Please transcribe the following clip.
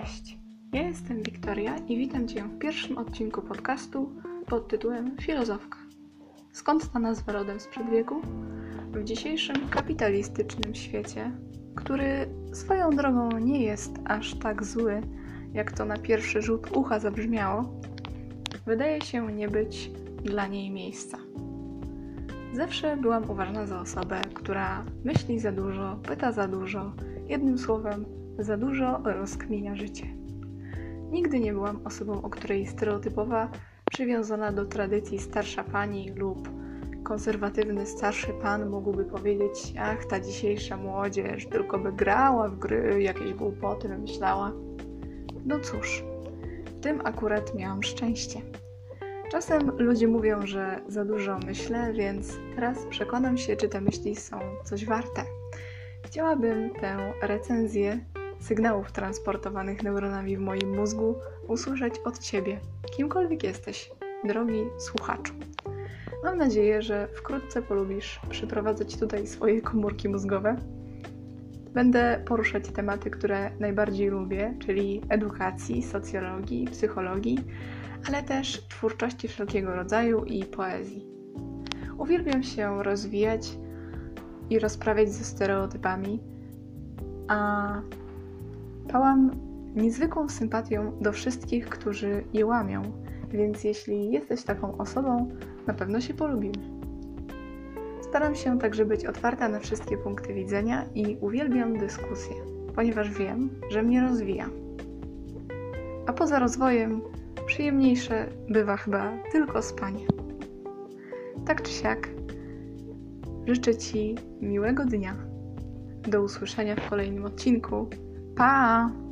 Cześć, ja jestem Wiktoria i witam Cię w pierwszym odcinku podcastu pod tytułem Filozofka. Skąd ta nazwa rodem sprzed wieku? W dzisiejszym kapitalistycznym świecie, który swoją drogą nie jest aż tak zły, jak to na pierwszy rzut ucha zabrzmiało, wydaje się nie być dla niej miejsca. Zawsze byłam uważna za osobę, która myśli za dużo, pyta za dużo, jednym słowem za dużo rozkminia życie. Nigdy nie byłam osobą, o której stereotypowa, przywiązana do tradycji starsza pani lub konserwatywny starszy pan mógłby powiedzieć: ach, ta dzisiejsza młodzież tylko by grała w gry, jakieś głupoty wymyślała. No cóż, w tym akurat miałam szczęście. Czasem ludzie mówią, że za dużo myślę, więc teraz przekonam się, czy te myśli są coś warte. Chciałabym tę recenzję sygnałów transportowanych neuronami w moim mózgu usłyszeć od Ciebie, kimkolwiek jesteś, drogi słuchaczu. Mam nadzieję, że wkrótce polubisz przyprowadzać tutaj swoje komórki mózgowe. Będę poruszać tematy, które najbardziej lubię, czyli edukacji, socjologii, psychologii, ale też twórczości wszelkiego rodzaju i poezji. Uwielbiam się rozwijać i rozprawiać ze stereotypami, a pałam niezwykłą sympatią do wszystkich, którzy je łamią, więc jeśli jesteś taką osobą, na pewno się polubimy. Staram się także być otwarta na wszystkie punkty widzenia i uwielbiam dyskusję, ponieważ wiem, że mnie rozwija. A poza rozwojem przyjemniejsze bywa chyba tylko spanie. Tak czy siak, życzę Ci miłego dnia. Do usłyszenia w kolejnym odcinku. Pa!